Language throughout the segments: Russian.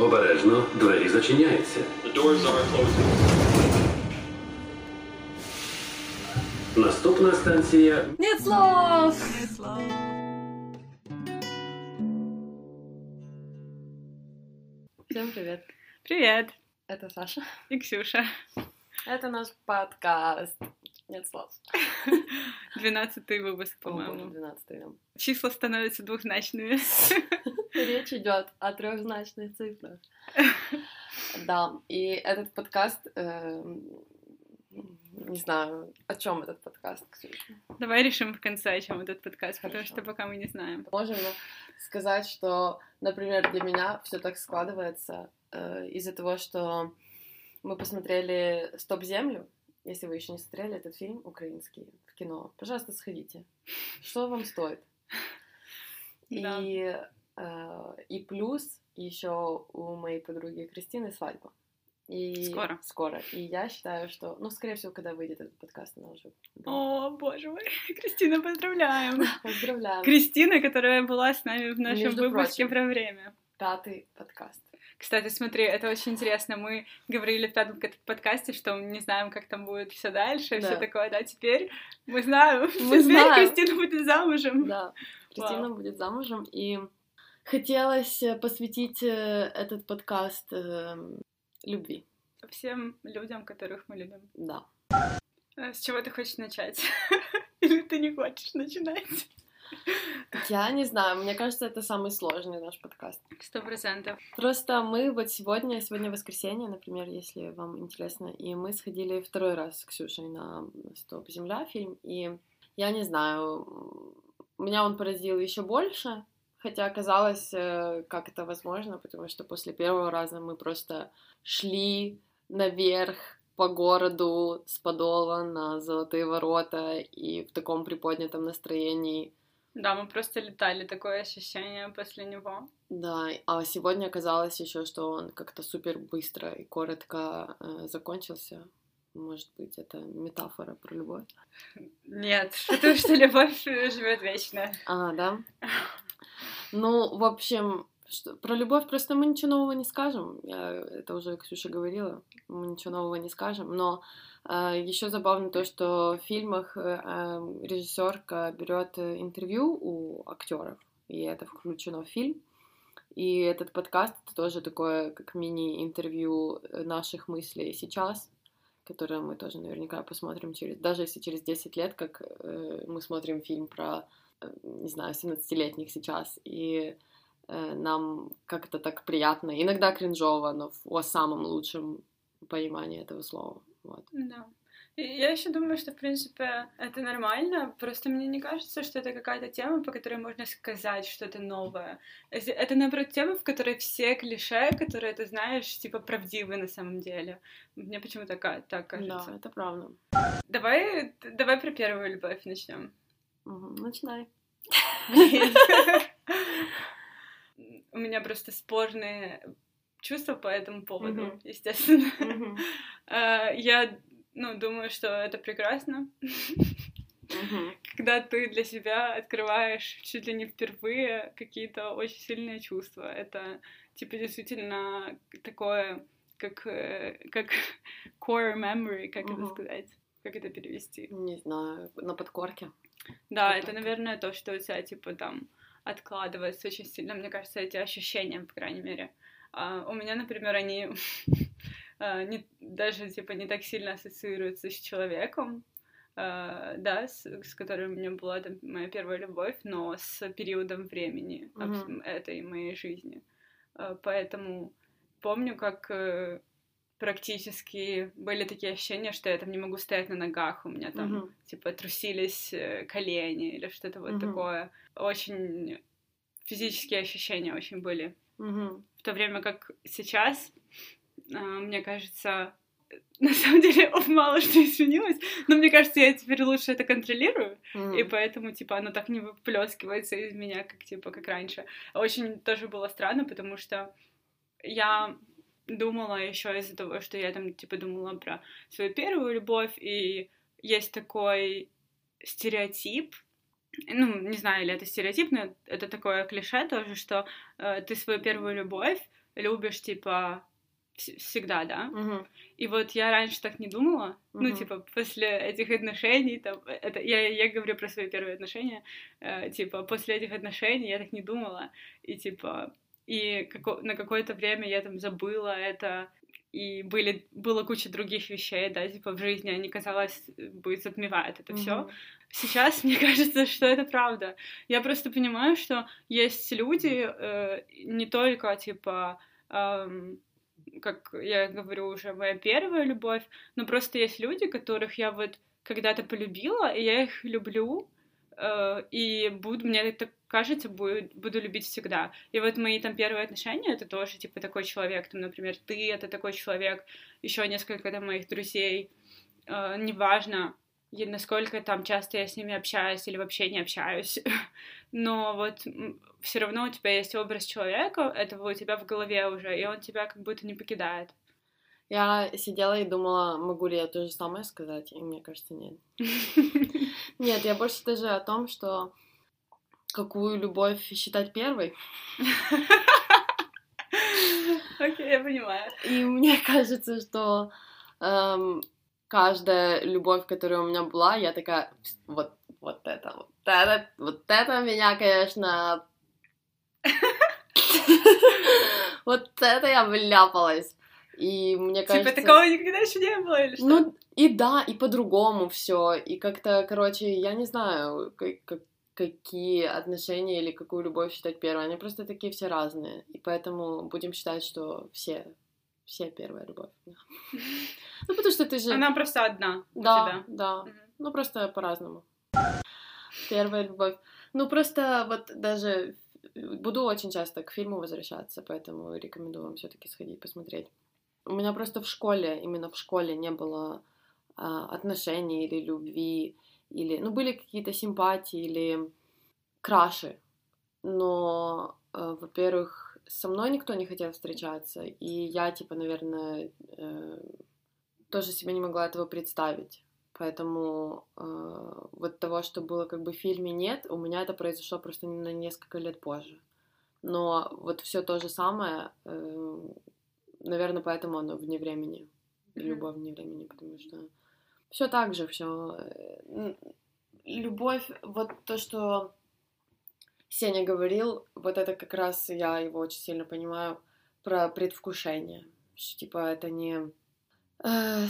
Обережно, двері зачиняються. Наступна станція... Нет слов! Всем привет! Привет! Это Саша и Ксюша. Это наш подкаст. Нет слов. 12-й выпуск, по-моему. 12-й. Числа становятся двухзначными. Речь идет о трехзначных цифрах. Да, и этот подкаст... Не знаю, о чем этот подкаст, Ксюша. Давай решим в конце, о чем этот подкаст, потому что пока мы не знаем. Можем сказать, что, например, для меня все так складывается из-за того, что мы посмотрели «Стоп-Землю». Если вы еще не смотрели этот фильм украинский в кино, пожалуйста, сходите. Что вам стоит? Да. И плюс еще у моей подруги Кристины свадьба. И скоро. Скоро. И я считаю, что... Ну, скорее всего, когда выйдет этот подкаст, она уже... Да. О, боже мой! Кристина, поздравляем! Поздравляем! Кристина, которая была с нами в нашем выпуске про время. 5-й подкаст. Кстати, смотри, это очень интересно. Мы говорили в 5-м подкасте, что мы не знаем, как там будет все дальше, да. Все такое, да, теперь мы знаем. Мы теперь Кристина будет замужем. Да, Кристина будет замужем. И хотелось посвятить этот подкаст... Любви. Всем людям, которых мы любим. Да. С чего ты хочешь начать? Или ты не хочешь начинать? Я не знаю. Мне кажется, это самый сложный наш подкаст. 100%. Просто мы вот сегодня воскресенье, например, если вам интересно, и мы сходили второй раз с Ксюшей на «Стоп, земля» фильм, и я не знаю, меня он поразил еще больше, хотя казалось, как это возможно, потому что после первого раза мы просто шли наверх по городу с подола на Золотые ворота и в таком приподнятом настроении. Да, мы просто летали, такое ощущение после него. Да, а сегодня оказалось еще, что он как-то супер быстро и коротко закончился. Может быть, это метафора про любовь? Нет, потому что любовь живет вечно. А, да? Ну, в общем, про любовь просто мы ничего нового не скажем. Это уже Ксюша говорила, мы ничего нового не скажем. Но еще забавно то, что в фильмах режиссерка берет интервью у актеров, и это включено в фильм. И этот подкаст это тоже такое, как мини-интервью наших мыслей сейчас, которое мы тоже наверняка посмотрим даже если через 10 лет, как мы смотрим фильм про... не знаю, 17-летних сейчас, и нам как-то так приятно, иногда кринжово, но о самом лучшем понимании этого слова. Вот. Да. Я еще думаю, что, в принципе, это нормально, просто мне не кажется, что это какая-то тема, по которой можно сказать что-то новое. Это, наоборот, тема, в которой все клише, которые ты знаешь, типа, правдивы на самом деле. Мне почему-то так кажется. Да, это правда. Давай про первую любовь начнем. Начинай. У меня просто спорные чувства по этому поводу, естественно. Я, думаю, что это прекрасно. Когда ты для себя открываешь чуть ли не впервые какие-то очень сильные чувства. Это, типа, действительно такое, как core memory, как это сказать? Как это перевести? Не знаю, на подкорке. Да, это, наверное, то, что у тебя, типа, там, откладывается очень сильно, мне кажется, эти ощущения, по крайней мере. У меня, например, они даже, типа, не так сильно ассоциируются с человеком, да, с которым у меня была там, моя первая любовь, но с периодом времени этой моей жизни. Поэтому помню, как... практически были такие ощущения, что я там не могу стоять на ногах, у меня там, типа, трусились колени или что-то вот такое. Очень физические ощущения очень были. В то время как сейчас, мне кажется, на самом деле мало что изменилось, но мне кажется, я теперь лучше это контролирую, и поэтому, типа, оно так не выплескивается из меня, как, типа, как раньше. Очень тоже было странно, потому что я... думала еще из-за того, что я там, типа, думала про свою первую любовь, и есть такой стереотип, ну, не знаю, или это стереотип, но это такое клише тоже, что ты свою первую любовь любишь, типа, всегда, да? Угу. И вот я раньше так не думала, угу. Ну, типа, после этих отношений, там, это, я говорю про свои первые отношения, типа, после этих отношений я так не думала, и, типа, на какое-то время я там забыла это, и было куча других вещей, да, типа, в жизни, они, казалось бы, затмевают это всё. Сейчас мне кажется, что это правда. Я просто понимаю, что есть люди, не только, типа, как я говорю уже, моя первая любовь, но просто есть люди, которых я вот когда-то полюбила, и я их люблю, и мне так кажется, буду любить всегда. И вот мои там первые отношения, это тоже, типа, такой человек, там, например, ты, это такой человек, еще несколько там моих друзей, неважно, насколько там часто я с ними общаюсь или вообще не общаюсь, но вот все равно у тебя есть образ человека, этого у тебя в голове уже, и он тебя как будто не покидает. Я сидела и думала, могу ли я то же самое сказать, и мне кажется, нет. Нет, я больше даже о том, что какую любовь считать первой. Окей, я понимаю. И мне кажется, что... Каждая любовь, которая у меня была, я такая, вот это меня, конечно, вот это я вляпалась. И мне кажется... Типа, такого никогда еще не было, или что? Ну, и да, и по-другому все, и как-то, короче, я не знаю, какие отношения или какую любовь считать первой, они просто такие все разные, и поэтому будем считать, что все первая любовь. Ну, потому что ты же... Она просто одна у тебя. Да, угу. Ну, просто по-разному. Первая любовь. Ну, просто вот даже... Буду очень часто к фильму возвращаться, поэтому рекомендую вам всё-таки сходить посмотреть. У меня просто именно в школе не было отношений или любви, или... Ну, были какие-то симпатии или краши, но, во-первых, со мной никто не хотел встречаться, и я, типа, наверное, тоже себе не могла этого представить. Поэтому вот того, что было как бы в фильме, нет, у меня это произошло просто на несколько лет позже. Но вот все то же самое, наверное, поэтому оно вне времени, любовь вне времени, потому что все так же, все. Любовь, вот то, что... Сеня говорил, вот это как раз я его очень сильно понимаю, про предвкушение. Что, типа, это не...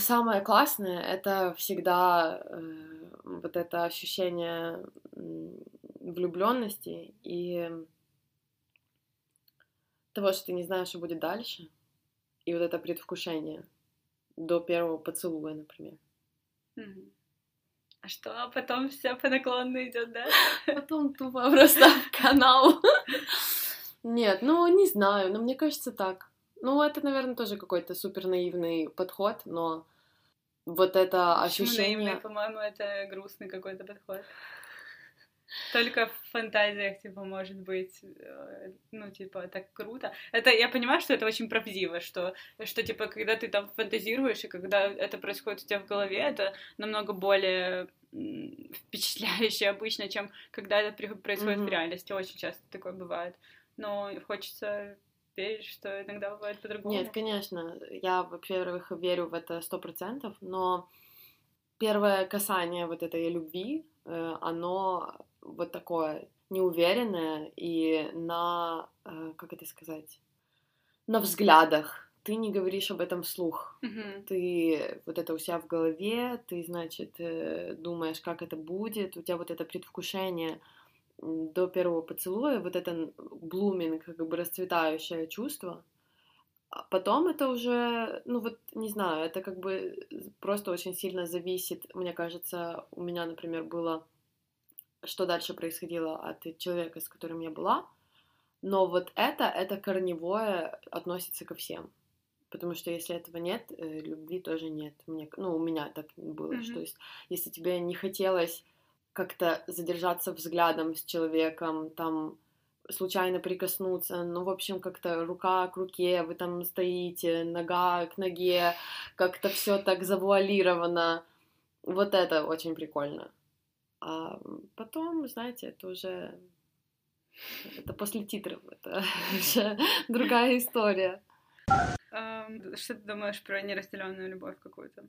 Самое классное — это всегда вот это ощущение влюблённости и того, что ты не знаешь, что будет дальше. И вот это предвкушение до первого поцелуя, например. Mm-hmm. А что, потом все по наклонной идет, да? Потом тупо просто в канал. Нет, ну не знаю, но мне кажется так. Ну, это, наверное, тоже какой-то супер наивный подход, но вот это ощущение... Почему наивный? По-моему, это грустный какой-то подход. Только в фантазиях, типа, может быть, ну, типа, так круто. Это, я понимаю, что это очень правдиво, что, типа, когда ты там фантазируешь, и когда это происходит у тебя в голове, это намного более впечатляюще обычно, чем когда это происходит в реальности. Очень часто такое бывает. Но хочется верить, что иногда бывает по-другому. Нет, конечно, я, во-первых, верю в это 100%, но первое касание вот этой любви, оно... вот такое неуверенное и на, как это сказать, на взглядах. Ты не говоришь об этом вслух. Mm-hmm. Ты вот это у себя в голове, ты, значит, думаешь, как это будет, у тебя вот это предвкушение до первого поцелуя, вот это блуминг, как бы расцветающее чувство. А потом это уже, ну вот, не знаю, это как бы просто очень сильно зависит, мне кажется, у меня, например, было... что дальше происходило от человека, с которым я была, но вот это корневое относится ко всем, потому что если этого нет, любви тоже нет. У меня так было, mm-hmm. что если тебе не хотелось как-то задержаться взглядом с человеком, там, случайно прикоснуться, ну, в общем, как-то рука к руке, вы там стоите, нога к ноге, как-то все так завуалировано, вот это очень прикольно. А потом, знаете, это уже Это после титров, это уже другая история. Что ты думаешь про неразделенную любовь какую-то?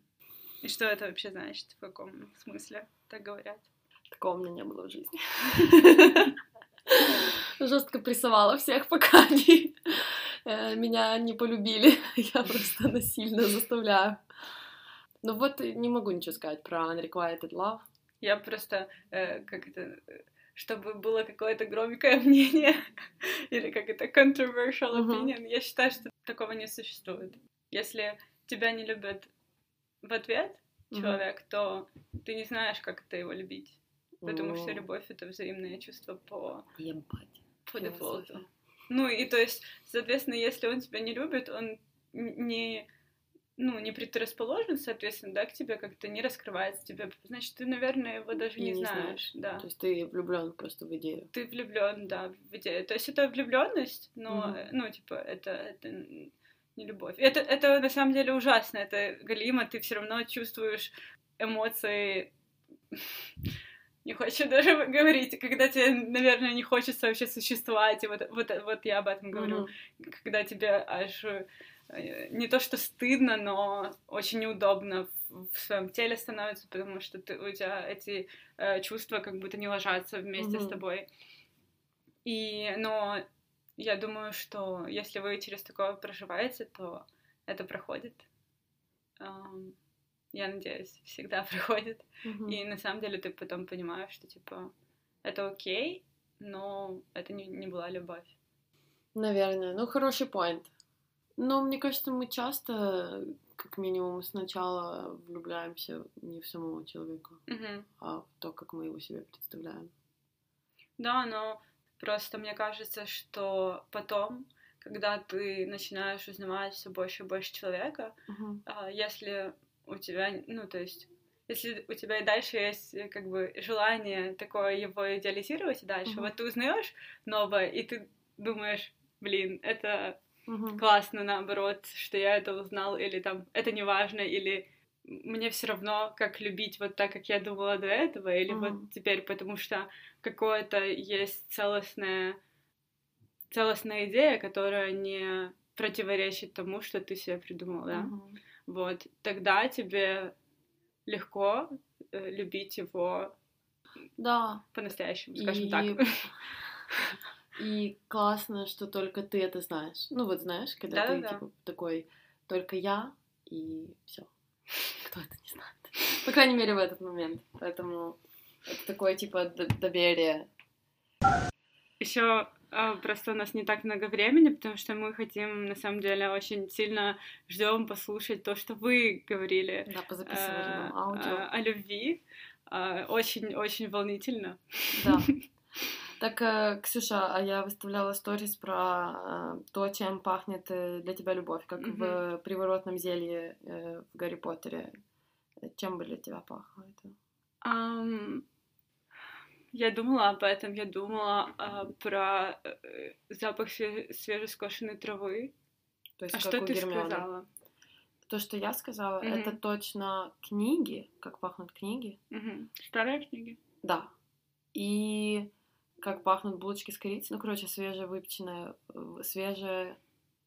И что это вообще значит? В каком смысле так говорят? Такого у меня не было в жизни. Жестко прессовала всех, пока они меня не полюбили. Я просто насильно заставляю. Ну вот, не могу ничего сказать про unrequited love. Я просто, чтобы было какое-то громкое мнение, или как это, controversial opinion, я считаю, что такого не существует. Если тебя не любят в ответ человек, то ты не знаешь, как это его любить. Потому что любовь — это взаимное чувство по дефолту. Ну и то есть, соответственно, если он тебя не любит, он не предрасположен, соответственно, да, к тебе как-то не раскрывается тебе. Значит, ты, наверное, его даже не знаешь. Да. То есть ты влюблён просто в идею. Ты влюблён, да, в идею. То есть это влюблённость, но, это не любовь. Это на самом деле ужасно, это галимо, ты всё равно чувствуешь эмоции... Не хочу даже говорить, когда тебе, наверное, не хочется вообще существовать, и вот я об этом говорю, когда тебе аж... Не то, что стыдно, но очень неудобно в своем теле становится, потому что у тебя эти чувства как будто не ложатся вместе с тобой. Но я думаю, что если вы через такое проживаете, то это проходит. Я надеюсь, всегда проходит. И на самом деле ты потом понимаешь, что типа это окей, но это не была любовь. Наверное. Ну, хороший поинт. Но мне кажется, мы часто, как минимум, сначала влюбляемся не в самого человека, а в то, как мы его себе представляем. Да, но просто мне кажется, что потом, когда ты начинаешь узнавать все больше и больше человека, если у тебя, если у тебя и дальше есть как бы желание такое его идеализировать и дальше, вот ты узнаешь новое, и ты думаешь, блин, это... Классно, наоборот, что я это узнал, или там, это не важно, или мне все равно, как любить вот так, как я думала до этого, или вот теперь, потому что какое-то есть целостная идея, которая не противоречит тому, что ты себе придумал, да? Вот, тогда тебе легко любить его по-настоящему, скажем так. И классно, что только ты это знаешь. Ну вот знаешь, когда типа, такой, только я, и все. Кто это не знает? По крайней мере, в этот момент. Поэтому это такое, типа, доверие. Еще просто у нас не так много времени, потому что мы хотим, на самом деле, очень сильно ждем послушать то, что вы говорили. Да, позаписывали нам аудио. О любви. Очень-очень волнительно. Да. Так, Ксюша, а я выставляла сторис про то, чем пахнет для тебя любовь, как в приворотном зелье в Гарри Поттере. Чем бы для тебя пахло это? Я думала об этом, про запах свежескошенной травы. То есть, что ты сказала? То, что я сказала, это точно книги, как пахнут книги. Старые книги? Да. И... как пахнут булочки с корицей. Ну, короче, свежая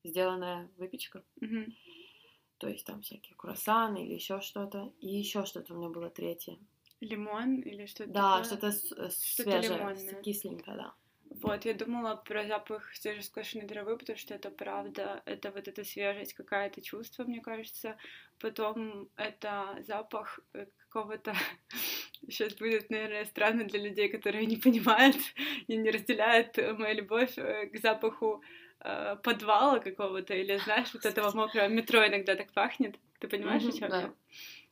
сделанная выпечка. То есть там всякие круассаны или еще что-то. И еще что-то у меня было третье. Лимон или что-то? Да, что-то свежее, кисленькое, да. Вот, я думала про запах свежескошенной травы, потому что это правда, это вот эта свежесть, какая-то чувство, мне кажется. Потом это запах какого-то... Сейчас будет, наверное, странно для людей, которые не понимают и не разделяют мою любовь к запаху подвала какого-то, или, знаешь, вот этого мокрого метро иногда так пахнет. Ты понимаешь, о чём я?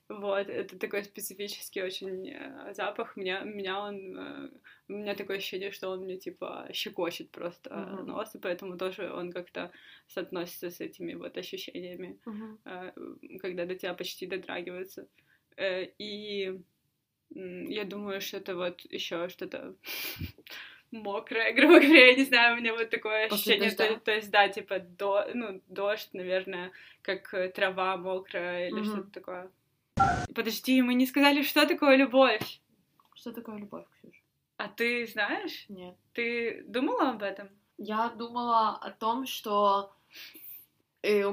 Вот, это такой специфический очень запах. У меня такое ощущение, что он мне, типа, щекочет просто нос, и поэтому тоже он как-то соотносится с этими вот ощущениями, когда до тебя почти дотрагиваются. И я думаю, что это вот еще что-то мокрое, грубо говоря, я не знаю, у меня вот такое ощущение, то есть, да, типа, дождь, наверное, как трава мокрая или что-то такое. Подожди, мы не сказали, что такое любовь. Что такое любовь, Ксюша? А ты знаешь? Нет. Ты думала об этом? Я думала о том, что... И у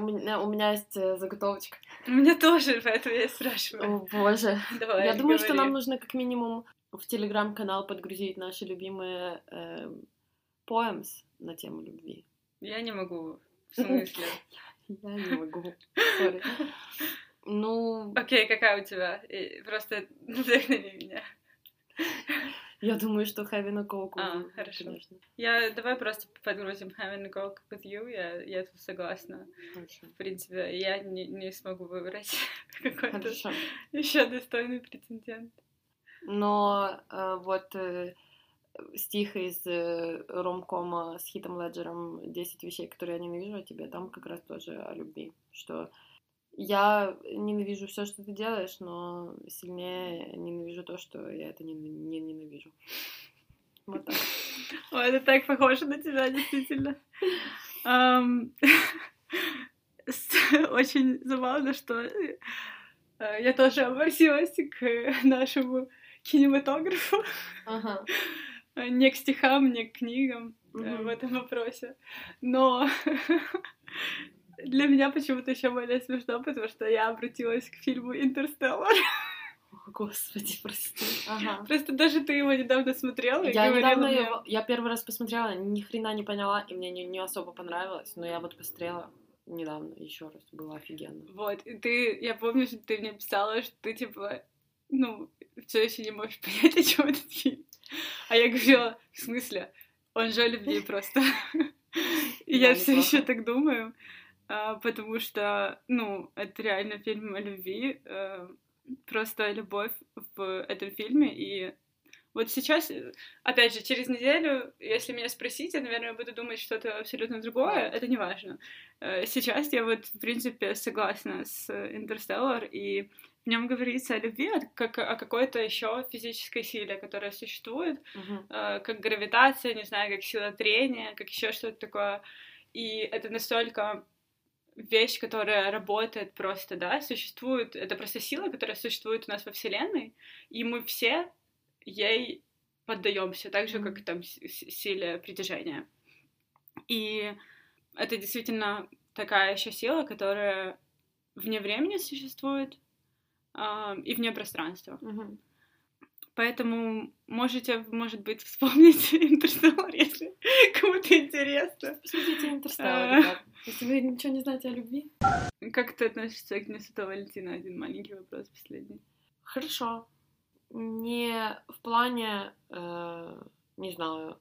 меня есть заготовочка. У меня тоже, поэтому я спрашиваю. О, боже. Давай, я думаю, что нам нужно как минимум в телеграм-канал подгрузить наши любимые poems на тему любви. Я не могу. В смысле? Я не могу. Sorry. Ну... Окей, какая у тебя? Просто вдохни меня. Я думаю, что having a coke with you. Хорошо. Конечно. Давай просто подгрузим having a coke with you. Я тут согласна. Хорошо. В принципе, я не смогу выбрать какой-то еще достойный претендент. Но вот стих из ромкома с Хитом Леджером «10 вещей, которые я ненавижу о тебе», там как раз тоже о любви, что... Я ненавижу все, что ты делаешь, но сильнее ненавижу то, что я это не ненавижу. Вот так. Ой, это так похоже на тебя, действительно. Очень забавно, что я тоже обратилась к нашему кинематографу. Ага. Не к стихам, не к книгам в этом вопросе. Но... Для меня почему-то еще более смешно, потому что я обратилась к фильму «Интерстеллар». О, господи, прости. Ага. Просто даже ты его недавно смотрела и говорила мне... Я первый раз посмотрела, ни хрена не поняла, и мне не особо понравилось, но я вот посмотрела недавно еще раз, было офигенно. Вот, и ты, я помню, что ты мне писала, что ты, типа, ну, все еще не можешь понять, о чем этот фильм. А я говорила, в смысле? Он же о любви просто. И я все еще так думаю. Потому что, ну, это реально фильм о любви, просто любовь в этом фильме, и вот сейчас, опять же, через неделю, если меня спросить, я, наверное, буду думать что-то абсолютно другое, это не важно. Сейчас я вот, в принципе, согласна с «Интерстеллар», и в нем говорится о любви, как о какой-то еще физической силе, которая существует, как гравитация, не знаю, как сила трения, как еще что-то такое, и это настолько... вещь, которая работает просто, да, существует, это просто сила, которая существует у нас во Вселенной, и мы все ей поддаемся, так же, как там силе притяжения. И это действительно такая еще сила, которая вне времени существует, и вне пространства. Mm-hmm. Поэтому можете, может быть, вспомнить «Интерстеллар», если кому-то интересно. Посмотрите «Интерстеллар», ребят. Если вы ничего не знаете о любви. Как ты относишься к Дню Святого Валентина? Один маленький вопрос последний. Хорошо. Не в плане, не знаю,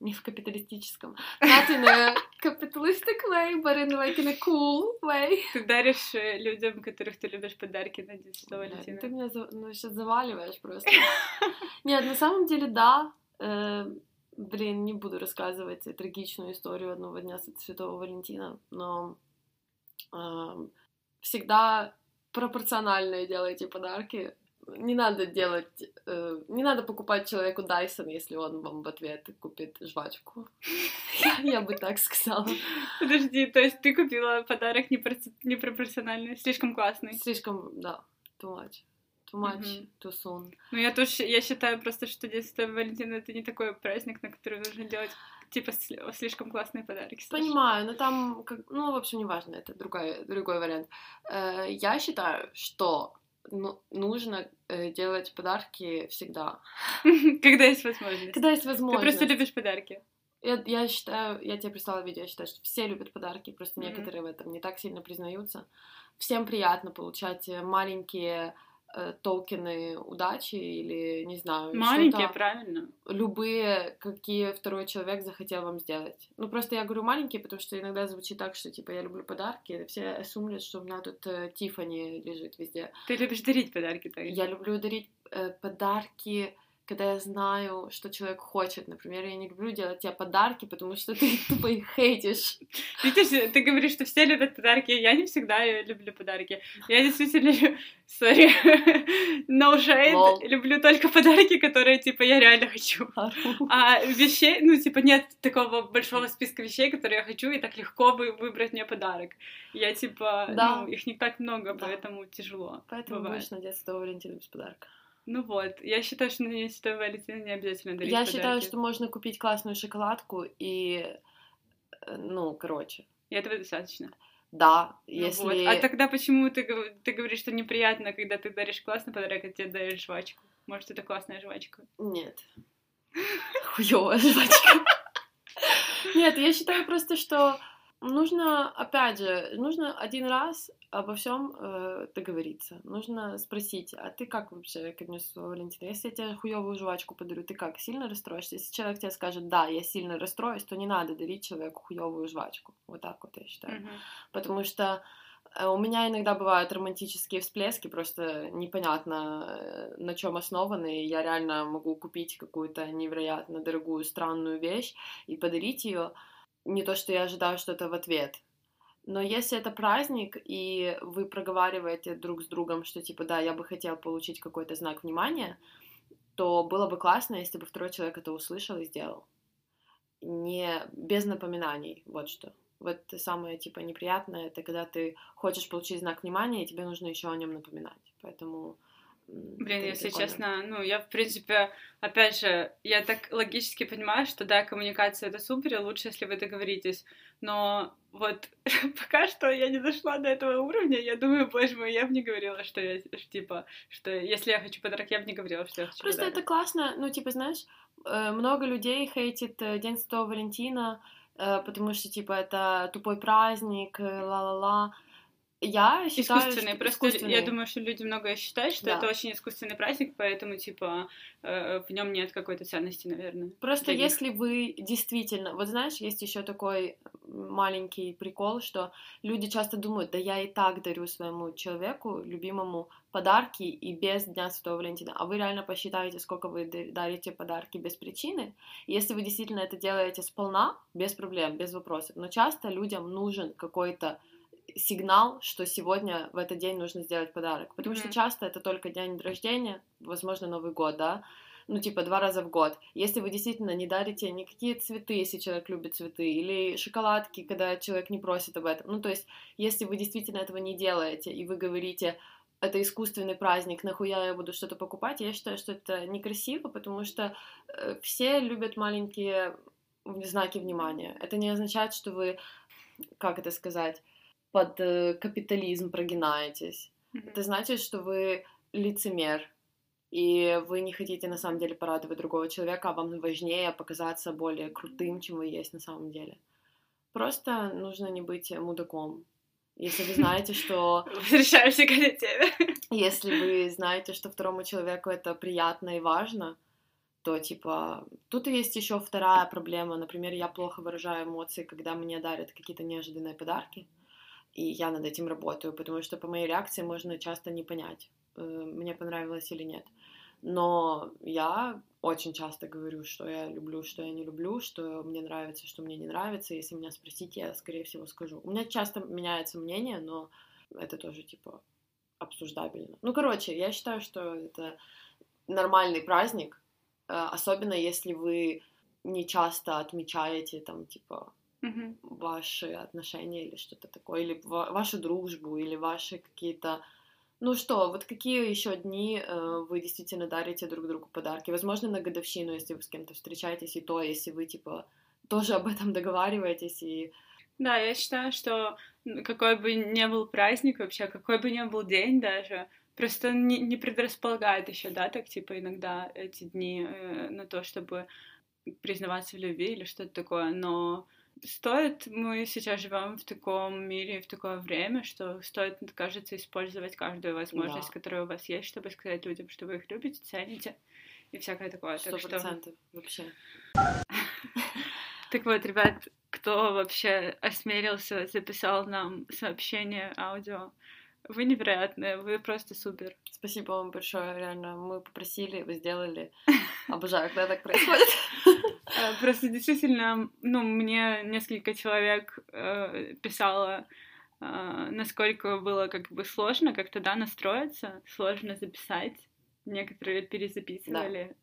не в капиталистическом. Not in a capitalistic way, but in like in a cool way. Ты даришь людям, которых ты любишь, подарки на День Святого Валентина. Ты меня сейчас заваливаешь просто. Нет, на самом деле, да. Блин, не буду рассказывать трагичную историю одного дня Святого Валентина, но всегда пропорционально делайте подарки. Не надо делать... не надо покупать человеку Dyson, если он вам в ответ купит жвачку. Я бы так сказала. Подожди, то есть ты купила подарок непропорциональный, слишком классный? Слишком, да. Too much, too soon. Ну, я тоже... Я считаю просто, что День Святого Валентина — это не такой праздник, на который нужно делать, типа, слишком классные подарки. Понимаю, но там... Ну, в общем, неважно, это другой вариант. Я считаю, что... нужно делать подарки всегда. Когда есть возможность. Когда есть возможность. Ты просто любишь подарки. Я считаю, я тебе прислала видео, я считаю, что все любят подарки, просто некоторые в этом не так сильно признаются. Всем приятно получать маленькие токены удачи или, не знаю, маленькие, правильно. Любые, какие второй человек захотел вам сделать. Ну, просто я говорю маленькие, потому что иногда звучит так, что, типа, я люблю подарки, все ассумлят, что у меня тут Тиффани лежит везде. Ты любишь дарить подарки, так? Я люблю дарить подарки, когда я знаю, что человек хочет. Например, я не люблю делать тебе подарки, потому что ты тупо их хейтишь. Видишь, ты говоришь, что все любят подарки. Я не всегда люблю подарки. Я действительно... Sorry. No shade. Lol. Люблю только подарки, которые, типа, я реально хочу. А вещей... Ну, типа, нет такого большого списка вещей, которые я хочу, и так легко выбрать мне подарок. Я, типа... Да. Ну, их не так много, поэтому тяжело. Поэтому будешь надеяться, что Валентина без подарка. Ну вот, я считаю, что на что Валентина не обязательно дарить подарки. Я считаю, что можно купить классную шоколадку и, ну, короче. И этого достаточно. Да, ну если... Вот. А тогда почему ты говоришь, что неприятно, когда ты даришь классный подарок, а тебе даришь жвачку? Может, это классная жвачка? Нет. Хуёвая жвачка. Нет, я считаю просто, что нужно, опять же, нужно один раз обо всем договориться. Нужно спросить, а ты как вообще ко мне, Валентина? Если я тебе хуёвую жвачку подарю, ты как, сильно расстроишься? Если человек тебе скажет, да, я сильно расстроюсь, то не надо дарить человеку хуёвую жвачку. Вот так вот, я считаю. Mm-hmm. Потому что у меня иногда бывают романтические всплески, просто непонятно, на чем основаны. Я реально могу купить какую-то невероятно дорогую, странную вещь и подарить ее. Не то, что я ожидаю что-то в ответ. Но если это праздник, и вы проговариваете друг с другом, что типа, да, я бы хотел получить какой-то знак внимания, то было бы классно, если бы второй человек это услышал и сделал. Не без напоминаний, вот что. Вот самое, типа, неприятное, это когда ты хочешь получить знак внимания, и тебе нужно еще о нем напоминать. Поэтому... Блин, если честно, ну, я, в принципе, опять же, я так логически понимаю, что, да, коммуникация — это супер, лучше, если вы договоритесь, но вот пока что я не дошла до этого уровня, я думаю, боже мой, я бы не говорила, что я, типа, что если я хочу подарок, я бы не говорила, что я хочу подарок. Просто это классно, ну, типа, знаешь, много людей хейтит День Святого Валентина, потому что, типа, это тупой праздник, ла-ла-ла. Я считаю, искусственный, что... просто искусственный. Я думаю, что люди многое считают, что да, это очень искусственный праздник, поэтому, типа, в нем нет какой-то ценности, наверное. Просто если вы действительно... Вот знаешь, есть еще такой маленький прикол, что люди часто думают, да я и так дарю своему человеку, любимому, подарки и без Дня Святого Валентина. А вы реально посчитаете, сколько вы дарите подарки без причины. Если вы действительно это делаете сполна, без проблем, без вопросов. Но часто людям нужен какой-то сигнал, что сегодня в этот день нужно сделать подарок, потому что часто это только день рождения, возможно, Новый год, да, ну, типа, 2 раза в год. Если вы действительно не дарите никакие цветы, если человек любит цветы, или шоколадки, когда человек не просит об этом, ну, то есть, если вы действительно этого не делаете, и вы говорите, это искусственный праздник, нахуя я буду что-то покупать, я считаю, что это некрасиво, потому что все любят маленькие знаки внимания. Это не означает, что вы, как это сказать, под капитализм прогинаетесь. Mm-hmm. Это значит, что вы лицемер, и вы не хотите на самом деле порадовать другого человека, а вам важнее показаться более крутым, чем вы есть на самом деле. Просто нужно не быть мудаком. Если вы знаете, что... Возвращаемся к этой теме. Если вы знаете, что второму человеку это приятно и важно, то, типа... Тут есть еще вторая проблема. Например, я плохо выражаю эмоции, когда мне дарят какие-то неожиданные подарки. И я над этим работаю, потому что по моей реакции можно часто не понять, мне понравилось или нет. Но я очень часто говорю, что я люблю, что я не люблю, что мне нравится, что мне не нравится. Если меня спросить, я, скорее всего, скажу. У меня часто меняется мнение, но это тоже, типа, обсуждабельно. Ну, короче, я считаю, что это нормальный праздник, особенно если вы не часто отмечаете, там, типа... ваши отношения или что-то такое, или вашу дружбу, или ваши какие-то... Ну что, вот какие еще дни вы действительно дарите друг другу подарки? Возможно, на годовщину, если вы с кем-то встречаетесь, и то, если вы, типа, тоже об этом договариваетесь, и... Да, я считаю, что какой бы ни был праздник вообще, какой бы ни был день даже, просто не предрасполагает еще, да, так, типа, иногда эти дни на то, чтобы признаваться в любви или что-то такое, но... Стоит, мы сейчас живем в таком мире, в такое время, что стоит, кажется, использовать каждую возможность, да, которая у вас есть, чтобы сказать людям, что вы их любите, цените и всякое такое. 100% вообще. Так вот, ребят, кто вообще осмелился, записал нам сообщение аудио, вы невероятные, вы просто супер. Спасибо вам большое, реально, мы попросили, вы сделали. Обожаю, когда так происходит. Просто действительно, ну, мне несколько человек писало, насколько было как бы сложно как-то, да, настроиться, сложно записать. Некоторые перезаписывали.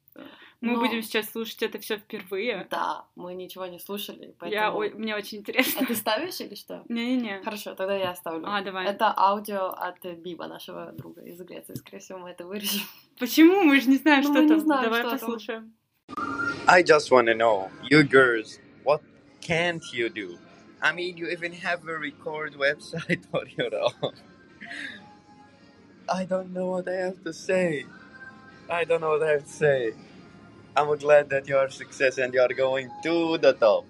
Мы будем сейчас слушать это все впервые. Да, мы ничего не слушали, поэтому... Мне очень интересно. А ты ставишь или что? Не-не-не. Хорошо, тогда я оставлю. А, давай. Это аудио от Биба, нашего друга из Греции. Скорее всего, мы это вырежем. Почему? Мы же не знаем, что там. Давай послушаем. I just want to know, you girls, what can't you do? I mean, you even have a record website on your own. I don't know what I have to say. I'm glad that you are success and you are going to the top.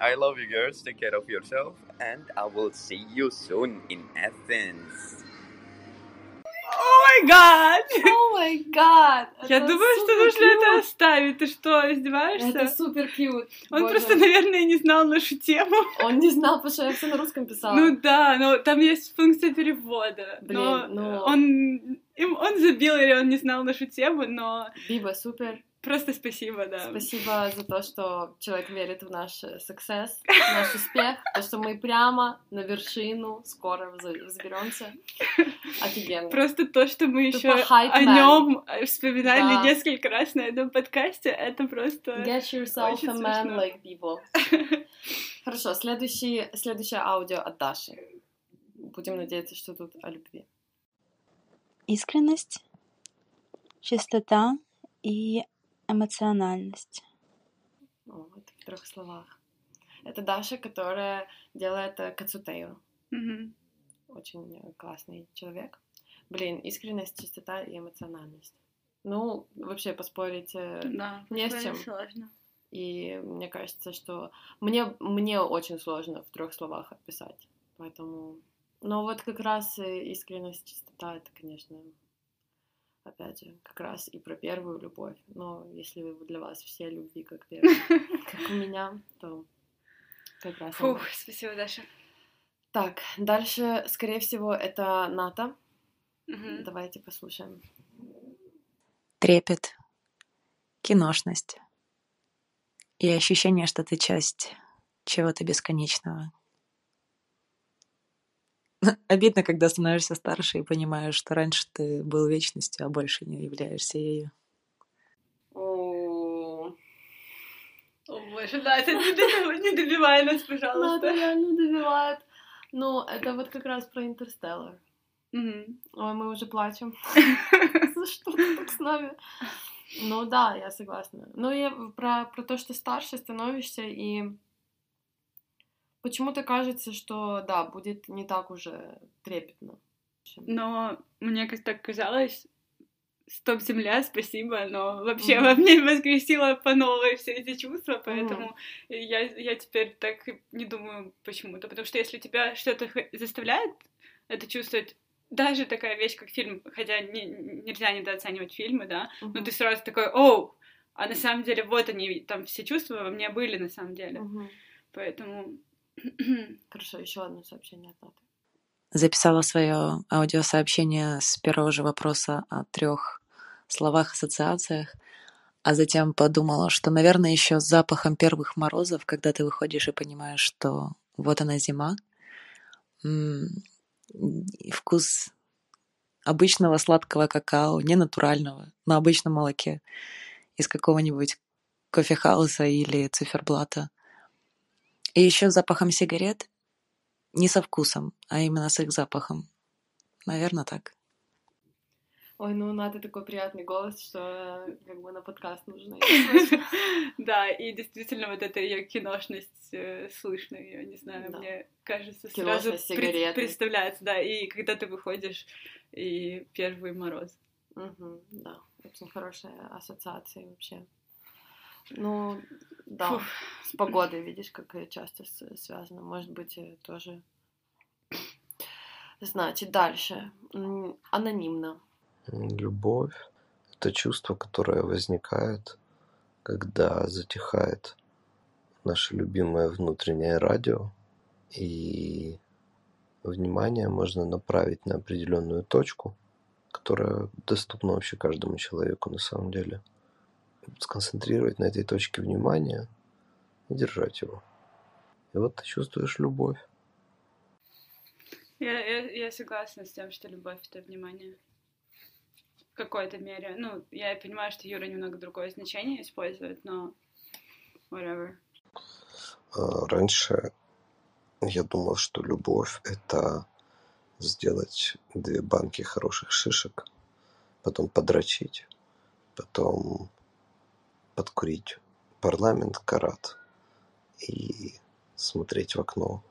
I love you girls. Take care of yourself and I will see you soon in Athens. О май гад! Я думаю, что нужно это оставить. Ты что, издеваешься? Это супер кьют. Он просто, наверное, не знал нашу тему. Он не знал, потому что я все на русском писала. Ну да, но там есть функция перевода. Он забил или он не знал нашу тему, но... Биба, супер. Просто спасибо, да. Спасибо за то, что человек верит в наш success, в наш успех, то, что мы прямо на вершину скоро взберемся. Офигенно. Просто то, что мы еще о нем вспоминали несколько раз на этом подкасте, это просто Get yourself очень a man смешно. Like people. Хорошо, следующее аудио от Даши. Будем надеяться, что тут о любви. Искренность, чистота и эмоциональность. Вот, в трех словах. Это Даша, которая делает кацутею. Mm-hmm. Очень классный человек. Блин, искренность, чистота и эмоциональность. Ну, вообще поспорить не с чем. Сложно. И мне кажется, что... Мне очень сложно в трех словах описать. Поэтому... Но вот как раз искренность, чистота, это, конечно... Опять же, как раз и про первую любовь. Но если для вас все любви как первая, как у меня, то как раз... Фух, спасибо, Даша. Так, дальше, скорее всего, это Ната. Угу. Давайте послушаем. Трепет, киношность и ощущение, что ты часть чего-то бесконечного. Обидно, когда становишься старше и понимаешь, что раньше ты был вечностью, а больше не являешься ею. О, боже, да, это не добивай нас, пожалуйста. Да, реально добивает. Ну, это вот как раз про Интерстеллар. Ой, мы уже плачем. За что ты так с нами? Ну да, я согласна. Ну и про то, что старше становишься и... Почему-то кажется, что, да, будет не так уже трепетно. Но мне как так казалось, стоп, земля, спасибо, но вообще во мне воскресила по новой все эти чувства, поэтому я теперь так не думаю почему-то, потому что если тебя что-то заставляет это чувствовать, даже такая вещь, как фильм, хотя нельзя недооценивать фильмы, да, но ты сразу такой, оу, а на самом деле вот они, там все чувства во мне были на самом деле, поэтому... Хорошо, еще одно сообщение от Наты. Записала свое аудиосообщение с первого же вопроса о 3 словах-ассоциациях, а затем подумала, что, наверное, еще с запахом первых морозов, когда ты выходишь и понимаешь, что вот она зима, вкус обычного сладкого какао, не натурального, на обычном молоке, из какого-нибудь кофехауса или циферблата. И еще запахом сигарет, не со вкусом, а именно с их запахом. Наверное, так. Ой, ну у Наты такой приятный голос, что как бы на подкаст нужно. Да, и действительно вот эта ее киношность слышно, ее, не знаю, мне кажется, сразу представляется, да, и когда ты выходишь, и первый мороз. Да, очень хорошая ассоциация вообще. Ну, да, с погодой, видишь, как часто связано. Может быть, тоже. Значит, дальше. Анонимно. Любовь — это чувство, которое возникает, когда затихает наше любимое внутреннее радио, и внимание можно направить на определенную точку, которая доступна вообще каждому человеку на самом деле. Сконцентрировать на этой точке внимания и держать его. И вот ты чувствуешь любовь. Я согласна с тем, что любовь — это внимание. в какой-то мере. Ну, я понимаю, что Юра немного другое значение использует, но whatever. Раньше я думал, что любовь — это сделать 2 банки хороших шишек, потом подрочить, потом подкурить парламент карат и смотреть в окно,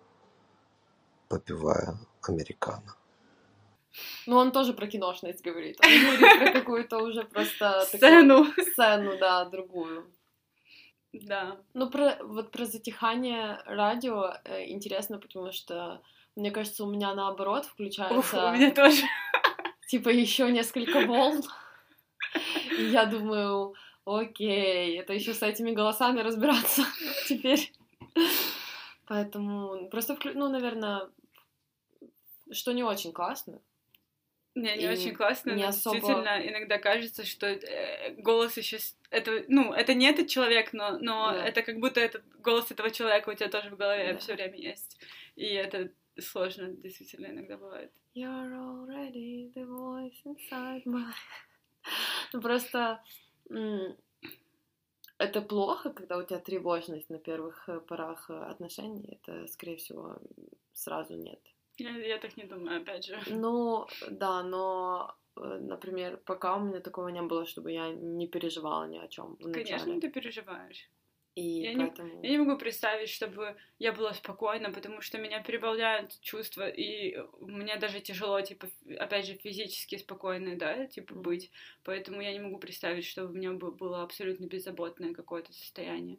попивая американо. Ну, он тоже про киношность говорит. Он говорит про какую-то уже просто... Сцену, да, другую. Да. Ну, про затихание радио интересно, потому что, мне кажется, у меня наоборот включается... Ух, у меня тоже. Типа еще несколько волн. И я думаю, окей, это еще с этими голосами разбираться теперь. Поэтому просто, ну, наверное, что не очень классно. Не очень классно, не но особо... действительно иногда кажется, что голос еще... Это, ну, это не этот человек, но да. Это как будто этот голос этого человека у тебя тоже в голове да. Все время есть. И это сложно, действительно, иногда бывает. You're already the voice inside my... Ну, просто это плохо, когда у тебя тревожность на первых порах отношений. Это, скорее всего, сразу нет. Я так не думаю, опять же. Ну, да, но, например, пока у меня такого не было, чтобы я не переживала ни о чем. Конечно, ты переживаешь. И поэтому... я не могу представить, чтобы я была спокойна, потому что меня переполняют чувства, и мне даже тяжело, типа, опять же, физически спокойной, да, типа, быть. Поэтому я не могу представить, чтобы у меня было абсолютно беззаботное какое-то состояние.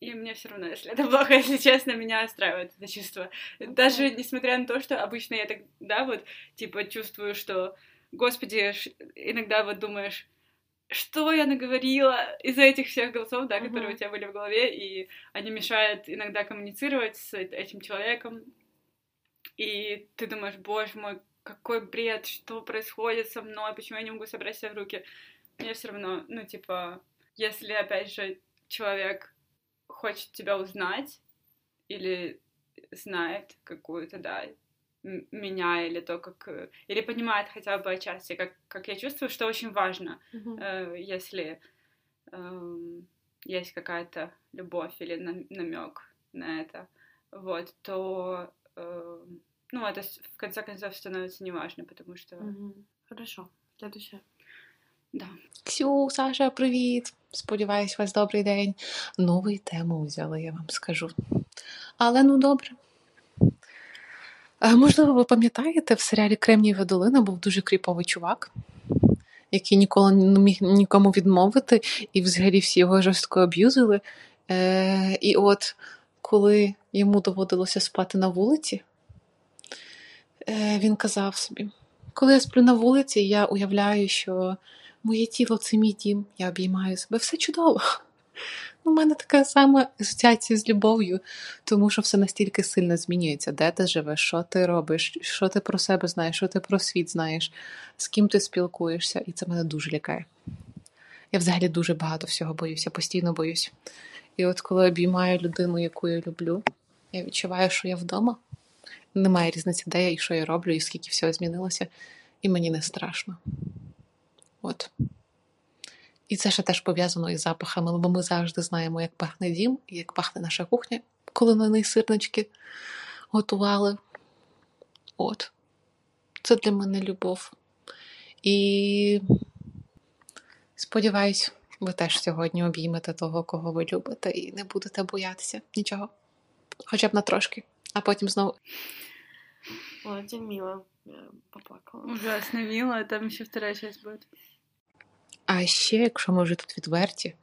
И мне все равно, если это плохо, если честно, меня расстраивает это чувство. Даже несмотря на то, что обычно я так, да, вот, типа, чувствую, что, господи, иногда вот думаешь, что я наговорила из-за этих всех голосов, да, которые у тебя были в голове, и они мешают иногда коммуницировать с этим человеком. И ты думаешь, боже мой, какой бред, что происходит со мной, почему я не могу собрать себя в руки. Мне все равно, ну, типа, если, опять же, человек... хочет тебя узнать или знает какую-то, да, меня или то, как... Или понимает хотя бы отчасти, как я чувствую, что очень важно, если есть какая-то любовь или намек на это, вот, то, ну, это в конце концов становится неважно, потому что... Хорошо, следующее. Да. Ксю, Саша, привіт! Сподіваюсь, у вас добрий день. Нову тему взяла, я вам скажу. Але, ну, добре. Можливо, ви пам'ятаєте, в серіалі «Кремнієва долина» був дуже кріповий чувак, який ніколи не міг нікому відмовити, і взагалі всі його жорстко аб'юзили. І от, коли йому доводилося спати на вулиці, він казав собі, коли я сплю на вулиці, я уявляю, що моє тіло – це мій дім, я обіймаю себе, все чудово. У мене така сама асоціація з любов'ю, тому що все настільки сильно змінюється. Де ти живеш, що ти робиш, що ти про себе знаєш, що ти про світ знаєш, з ким ти спілкуєшся, і це мене дуже лякає. Я взагалі дуже багато всього боюся, постійно боюсь. І от коли обіймаю людину, яку я люблю, я відчуваю, що я вдома. Немає різниці, де я і що я роблю, і скільки всього змінилося, і мені не страшно. От. І це ще теж пов'язано із запахами, бо ми завжди знаємо, як пахне дім, і як пахне наша кухня, коли на неї сирнички готували. От. Це для мене любов. І сподіваюсь, ви теж сьогодні обіймете того, кого ви любите, і не будете боятися нічого. Хоча б на трошки. А потім знову... Очень мило. Я поплакала. Ужасно мило. Там ще 2 часть буде. А ще, якщо ми вже тут відверті,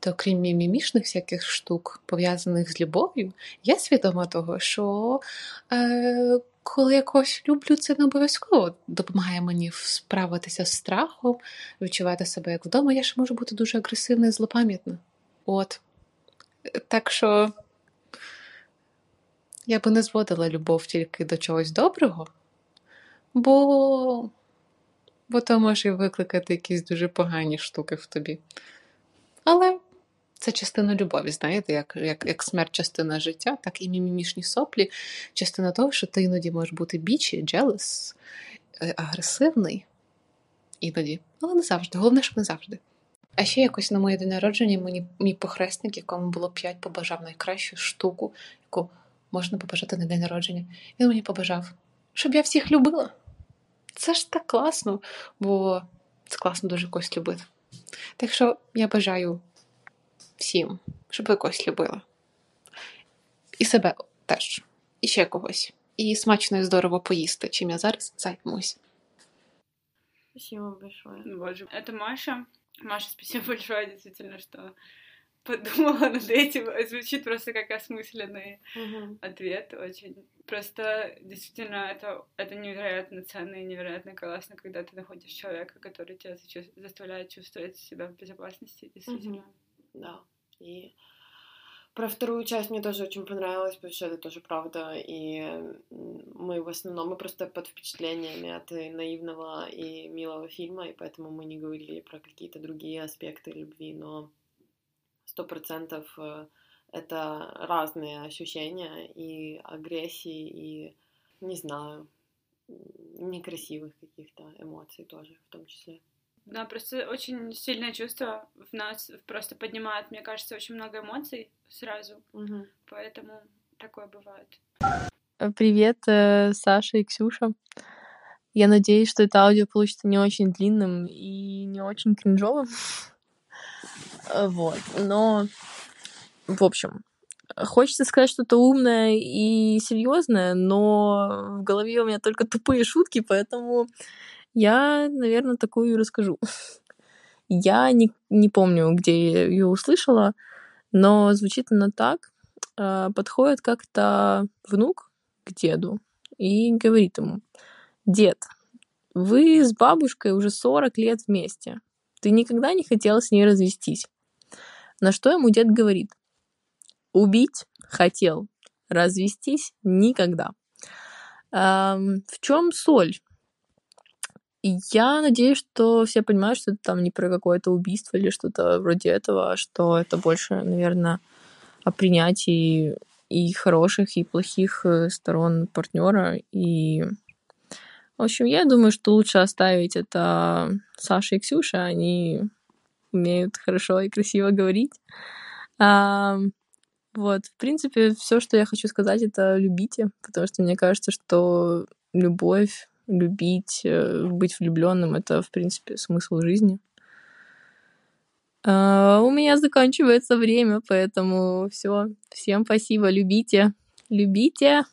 то крім мімімішних всяких штук, пов'язаних з любов'ю, я свідома того, що коли я когось люблю, це не обов'язково допомагає мені справитися з страхом, відчувати себе як вдома. Я ще можу бути дуже агресивна і злопам'ятна. От. Так що... я би не зводила любов тільки до чогось доброго, бо то може викликати якісь дуже погані штуки в тобі. Але це частина любові, знаєте, як смерть частина життя, так і мімімішні соплі, частина того, що ти іноді можеш бути бічі, джелес, агресивний, іноді. Але не завжди. Головне, щоб не завжди. А ще якось на моє день народження мій похресник, якому було 5, побажав найкращу штуку, яку можна побажати на день народження. Він мені побажав, щоб я всіх любила. Це ж так класно, бо це класно дуже когось любити. Так що я бажаю всім, щоб ви когось любили. І себе теж. І ще когось. І смачно і здорово поїсти, чим я зараз займусь. Спасибо большое. Боже, это Маша. Маша, спасибо большое, действительно, что подумала над этим. Звучит просто как осмысленный ответ очень. Просто, действительно, это невероятно ценно и невероятно классно, когда ты находишь человека, который тебя заставляет чувствовать себя в безопасности, действительно. Да, и... Про вторую часть мне тоже очень понравилось, потому что это тоже правда, и мы в основном, мы просто под впечатлениями от наивного и милого фильма, и поэтому мы не говорили про какие-то другие аспекты любви, но 100% это разные ощущения и агрессии, и, не знаю, некрасивых каких-то эмоций тоже в том числе. Да, просто очень сильное чувство в нас просто поднимает, мне кажется, очень много эмоций сразу, поэтому такое бывает. Привет, Саша и Ксюша. Я надеюсь, что это аудио получится не очень длинным и не очень кринжовым. Вот, но, в общем, хочется сказать что-то умное и серьезное, но в голове у меня только тупые шутки, поэтому... Я, наверное, такую и расскажу. Я не помню, где я ее услышала, но звучит она так. Подходит как-то внук к деду и говорит ему: «Дед, вы с бабушкой уже 40 лет вместе. Ты никогда не хотел с ней развестись». На что ему дед говорит: «Убить хотел, развестись никогда». В чем соль? Я надеюсь, что все понимают, что это там не про какое-то убийство или что-то вроде этого, а что это больше, наверное, о принятии и хороших, и плохих сторон партнера. И, в общем, я думаю, что лучше оставить это Саше и Ксюше. Они умеют хорошо и красиво говорить. Вот, в принципе, все, что я хочу сказать, это любите, потому что мне кажется, что любовь, любить, быть влюбленным — это, в принципе, смысл жизни. У меня заканчивается время, поэтому все. Всем спасибо, любите. Любите.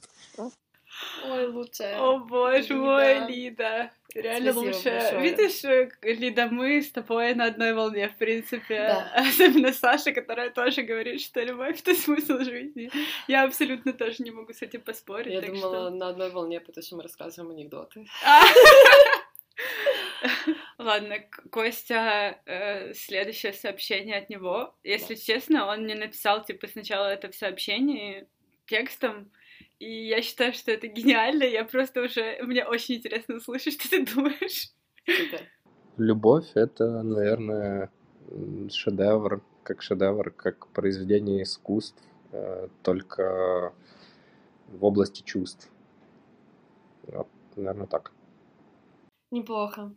Ой, лучшая. О, боже мой, Лида. Реально лучшая. Видишь, Лида, мы с тобой на одной волне, в принципе. Да. Особенно Саша, которая тоже говорит, что любовь — это смысл жизни. Я абсолютно тоже не могу с этим поспорить. Я думала, что... на одной волне, потому что мы рассказываем анекдоты. Ладно, Костя, следующее сообщение от него. Если честно, он мне написал, типа, сначала это в сообщении текстом, и я считаю, что это гениально. Я просто уже... Мне очень интересно услышать, что ты думаешь. Любовь — это, наверное, шедевр, как произведение искусств, только в области чувств. Вот, наверное, так. Неплохо.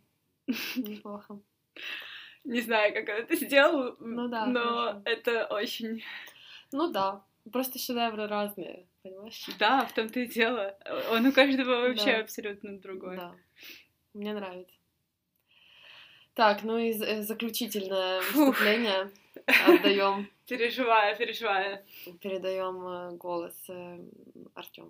Не знаю, как он это сделал, но это очень... Ну да. Просто шедевры разные, понимаешь? Да, в том-то и дело. Он у каждого вообще абсолютно другой. Да, мне нравится. Так, ну и заключительное выступление отдаём. Переживаю. Передаём голос Артём.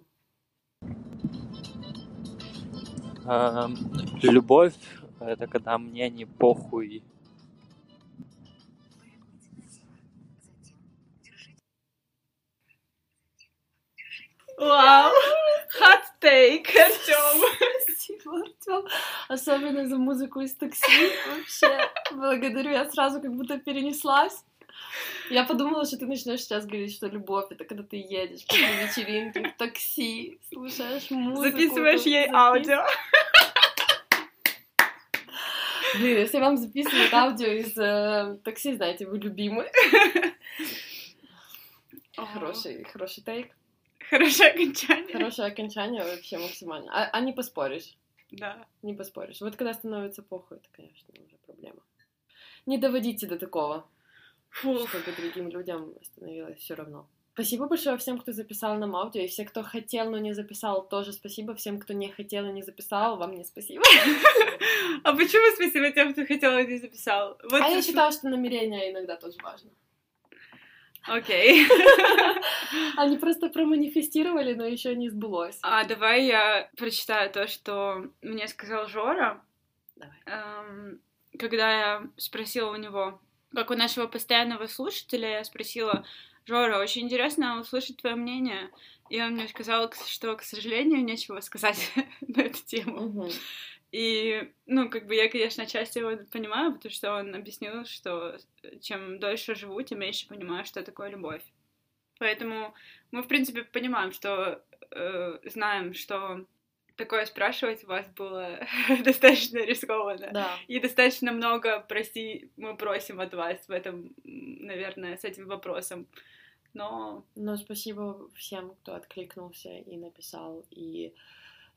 Любовь — это когда мне не похуй. Вау! Хот-тейк, Артём! Спасибо, Артём! Особенно за музыку из такси. Вообще, благодарю. Я сразу как будто перенеслась. Я подумала, что ты начнёшь сейчас говорить, что любовь — это когда ты едешь на вечеринке, в такси, слушаешь музыку. Записываешь ей аудио. Блин, если вам записывают аудио из такси, знаете, вы любимы. Хороший тейк. Хорошее окончание вообще максимально. А не поспоришь. Да. Не поспоришь. Вот когда становится похуй, это, конечно, уже проблема. Не доводите до такого, чтобы другим людям становилось все равно. Спасибо большое всем, кто записал нам аудио, и все, кто хотел, но не записал, тоже спасибо. Всем, кто не хотел и не записал, вам не спасибо. А почему спасибо тем, кто хотел и не записал? А я считала, что намерение иногда тоже важно. Окей. Они просто проманифестировали, но еще не сбылось. А давай я прочитаю то, что мне сказал Жора. Давай. Когда я спросила у него, как у нашего постоянного слушателя, я спросила: Жора, очень интересно услышать твое мнение. И он мне сказал, что, к сожалению, нечего сказать на эту тему. Mm-hmm. И, я, конечно, часть его понимаю, потому что он объяснил, что чем дольше живу, тем меньше понимаю, что такое любовь. Поэтому мы, в принципе, понимаем, что знаем, что такое спрашивать у вас было достаточно рискованно. Да. И достаточно много мы просим от вас в этом, наверное, с этим вопросом. Но спасибо всем, кто откликнулся и написал, и...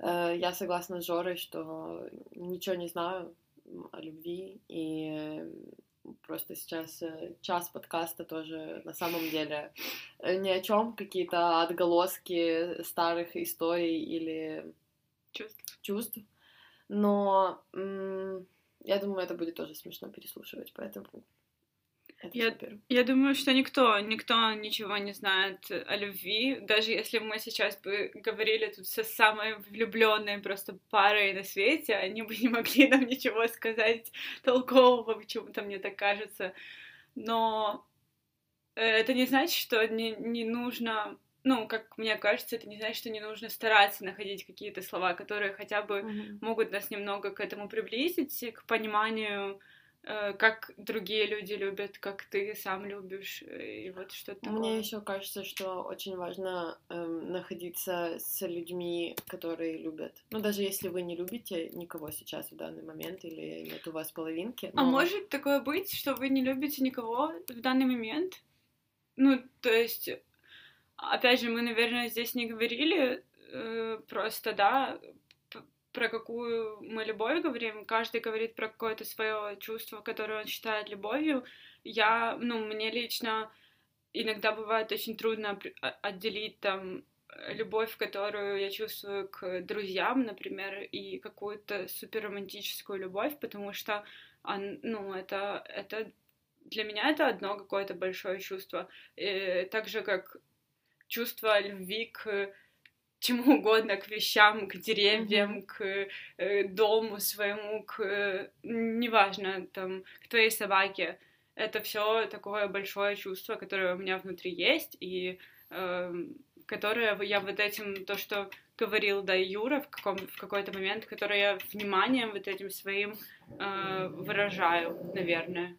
Я согласна с Жорой, что ничего не знаю о любви, и просто сейчас час подкаста тоже на самом деле ни о чем, какие-то отголоски старых историй или чувств. Но я думаю, это будет тоже смешно переслушивать, поэтому... Я думаю, что никто ничего не знает о любви, даже если мы сейчас бы говорили тут со самой влюбленной просто парой на свете, они бы не могли нам ничего сказать толкового, почему-то мне так кажется, но это не значит, что не нужно, как мне кажется, это не значит, что не нужно стараться находить какие-то слова, которые хотя бы могут нас немного к этому приблизить, к пониманию, как другие люди любят, как ты сам любишь, и вот что-то такое. Мне еще кажется, что очень важно находиться с людьми, которые любят. Даже если вы не любите никого сейчас в данный момент, или нет у вас половинки. А может такое быть, что вы не любите никого в данный момент? То есть, опять же, мы, наверное, здесь не говорили, просто, да, про какую мы любовь говорим, каждый говорит про какое-то свое чувство, которое он считает любовью. Мне лично иногда бывает очень трудно отделить там любовь, которую я чувствую к друзьям, например, и какую-то суперромантическую любовь, потому что, это для меня это одно какое-то большое чувство. И так же, как чувство любви к чему угодно, к вещам, к деревьям, к дому своему, неважно, там, к твоей собаке. Это все такое большое чувство, которое у меня внутри есть, и которое я вот этим, то, что говорил, да, Юра в какой-то момент, которое я вниманием вот этим своим выражаю, наверное.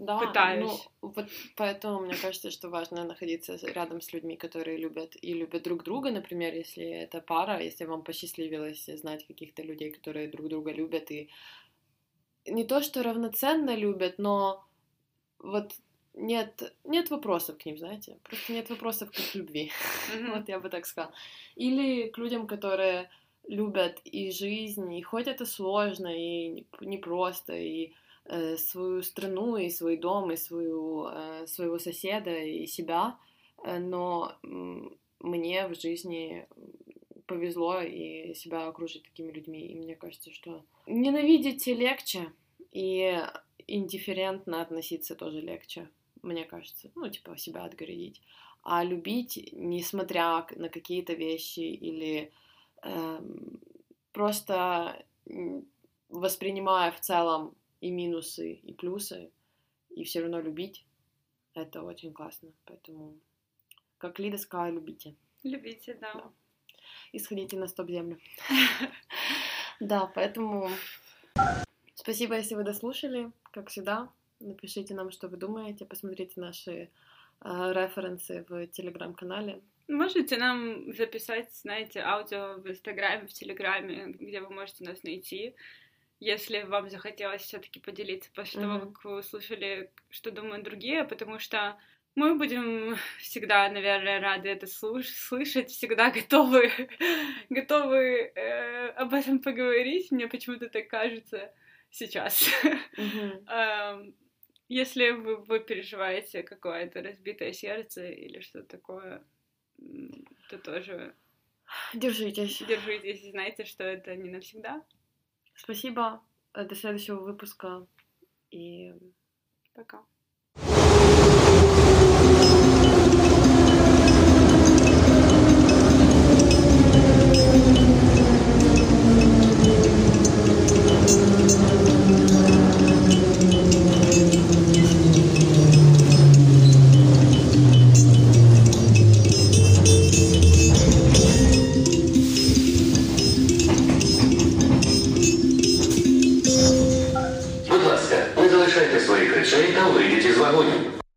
Да, пытаюсь. Вот поэтому мне кажется, что важно находиться рядом с людьми, которые любят и любят друг друга, например, если это пара, если вам посчастливилось знать каких-то людей, которые друг друга любят, и не то, что равноценно любят, но вот нет вопросов к ним, знаете, просто нет вопросов к их любви, вот я бы так сказала. Или к людям, которые любят и жизнь, и хоть это сложно, и непросто, и свою страну, и свой дом, и своего соседа, и себя, но мне в жизни повезло и себя окружить такими людьми, и мне кажется, что ненавидеть легче, и индифферентно относиться тоже легче, мне кажется, себя отгородить, а любить, несмотря на какие-то вещи, или просто воспринимая в целом и минусы, и плюсы, и все равно любить, это очень классно. Поэтому, как Лида сказала, любите. Любите, да. И сходите на стоп-землю. Да, поэтому спасибо, если вы дослушали, как всегда. Напишите нам, что вы думаете, посмотрите наши референсы в Телеграм-канале. Можете нам записать, знаете, аудио в Инстаграме, в Телеграме, где вы можете нас найти. Если вам захотелось все-таки поделиться, после того, как вы услышали, что думают другие, потому что Мы будем всегда, наверное, рады это слышать, всегда готовы об этом поговорить, мне почему-то так кажется сейчас. Если вы переживаете какое-то разбитое сердце или что-то такое, то тоже держитесь и знайте, что это не навсегда. Спасибо, до следующего выпуска и пока. Своих речей та выйдіть із вагонів.